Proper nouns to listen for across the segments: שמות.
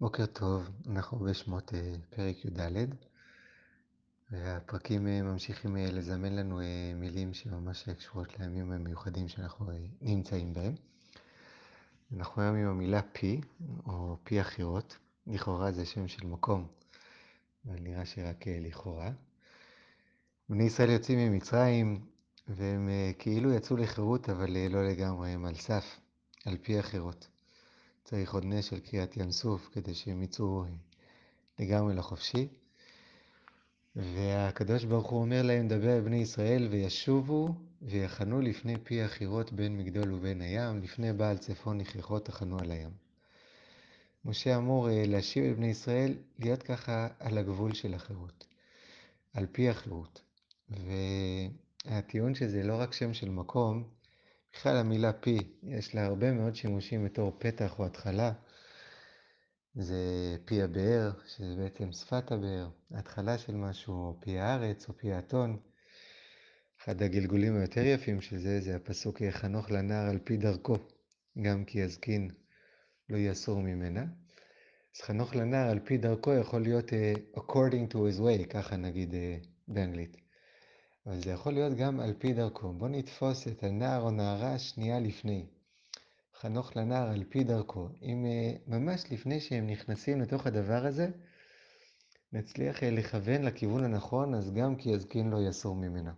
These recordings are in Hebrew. בוקר טוב, אנחנו בשמות פרק י"ד, והפרקים ממשיכים לזמן לנו מילים שממש קשורות לימים המיוחדים שאנחנו נמצאים בהם. אנחנו היום עם המילה פי, או פי החירות. לכאורה זה שם של מקום, אבל נראה שרק לכאורה. בני ישראל יוצאים ממצרים, והם כאילו יצאו לחירות, אבל לא לגמרי, הם על סף, על פי החירות. צריך עוד נס של קריאת ים סוף כדי שהם יצאו לגמרי לחופשי. והקדוש ברוך הוא אומר להם, דבר בני ישראל וישובו ויחנו לפני פי החירות בין מגדול ובין הים, לפני בעל צפון נכרחות תחנו על הים. משה אמור להשיב לבני ישראל להיות ככה על הגבול של החירות, על פי החירות. והטיעון שזה לא רק שם של מקום, בכלל המילה פי, יש לה הרבה מאוד שימושים בתור פתח או התחלה. זה פי הבאר, שזה בעצם שפת הבאר, התחלה של משהו, או פי הארץ, או פי האתון. אחד הגלגולים היותר יפים של זה, זה הפסוק חנוך לנער על פי דרכו, גם כי יזקין לא יסור ממנה. אז חנוך לנער על פי דרכו יכול להיות according to his way, ככה נגיד באנגלית. אבל זה יכול להיות גם על פי דרכו. בוא נתפוס את הנער או נערה שנייה לפני. חנוך לנער על פי דרכו. אם ממש לפני שהם נכנסים לתוך הדבר הזה, נצליח לכוון לכיוון הנכון, אז גם כי יזקין לא יסור ממנה.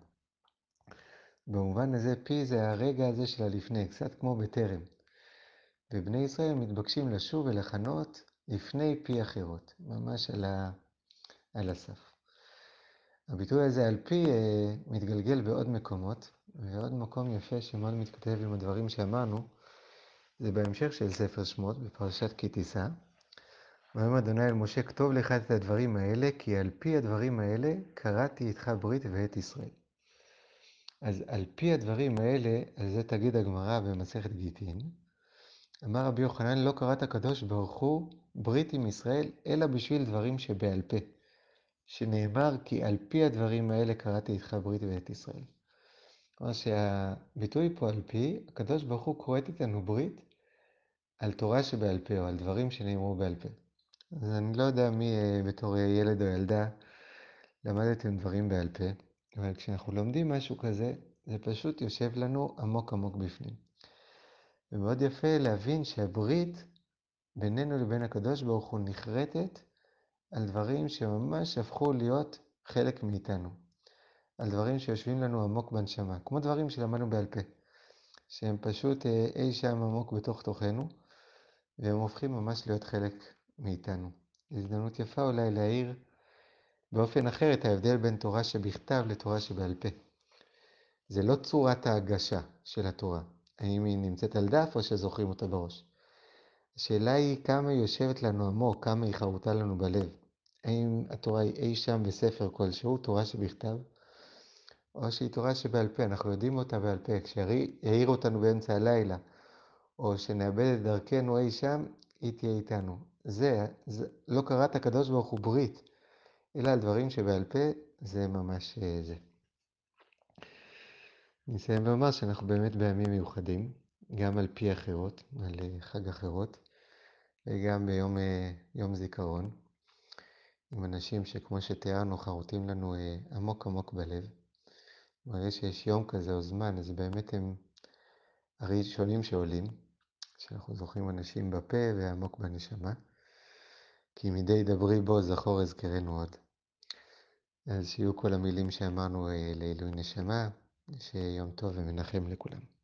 במובן הזה, פי זה הרגע הזה של הלפני, קצת כמו בטרם. ובני ישראל מתבקשים לשוב ולחנות לפני פי אחרות, ממש על הסף. הביטוי הזה על פי מתגלגל בעוד מקומות, ועוד מקום יפה שמאוד מתכתב עם הדברים שאמרנו, זה בהמשך של ספר שמות בפרשת כי תישא. ויאמר אדוני אל משה, כתוב לך את הדברים האלה, כי על פי הדברים האלה קראתי איתך ברית ואת ישראל. אז על פי הדברים האלה, על זה תגיד הגמרא במסכת גיטין, אמר רבי יוחנן, לא קראת הקדוש ברוך הוא ברית עם ישראל, אלא בשביל דברים שבעל פה. שנאמר כי על פי הדברים האלה קראתי איתך ברית ואת ישראל. כלומר שהביטוי פה על פי, הקדוש ברוך הוא קוראת איתנו ברית על תורה שבעל פה או על דברים שנאמרו בעל פה. אז אני לא יודע מי בתור ילד או ילדה למדתם דברים בעל פה, אבל כשאנחנו לומדים משהו כזה, זה פשוט יושב לנו עמוק עמוק בפנים. ומאוד יפה להבין שהברית בינינו לבין הקדוש ברוך הוא נחרטת על דברים שממש הפכו להיות חלק מאיתנו, על דברים שיושבים לנו עמוק בנשמה, כמו דברים שלמדנו בעל פה, שהם פשוט אי שם עמוק בתוך תוכנו, והם הופכים ממש להיות חלק מאיתנו. הזדמנות יפה אולי להעיר באופן אחר את ההבדל בין תורה שבכתב לתורה שבעל פה. זה לא צורת ההגשה של התורה, האם היא נמצאת על דף או שזוכרים אותה בראש. השאלה היא כמה היא יושבת לנו עמוק, כמה היא חרוטה לנו בלב. האם התורה היא אי שם בספר כלשהו, תורה שבכתב, או שהיא תורה שבעל פה, אנחנו יודעים אותה בעל פה, כשיעיר אותנו באמצע הלילה, או שנאבד את דרכנו אי שם, היא תהיה איתנו. זה לא קראת הקדוש ברוך הוא ברית, אלא על דברים שבעל פה, זה ממש זה. אני אסיים ואומר שאנחנו באמת בימים מיוחדים, גם על פי החירות, על חג החירות, וגם ביום זיכרון, עם אנשים שכמו שתיארנו חרוטים לנו עמוק עמוק בלב. ברגע שיש יום כזה או זמן, אז באמת הם הראשונים שעולים, שאנחנו זוכרים אנשים בפה ועמוק בנשמה, כי מדי דברי בו זכור אזכרנו עוד. אז שיהיו כל המילים שאמרנו לעילוי נשמה, שיום טוב ומנחם לכולם.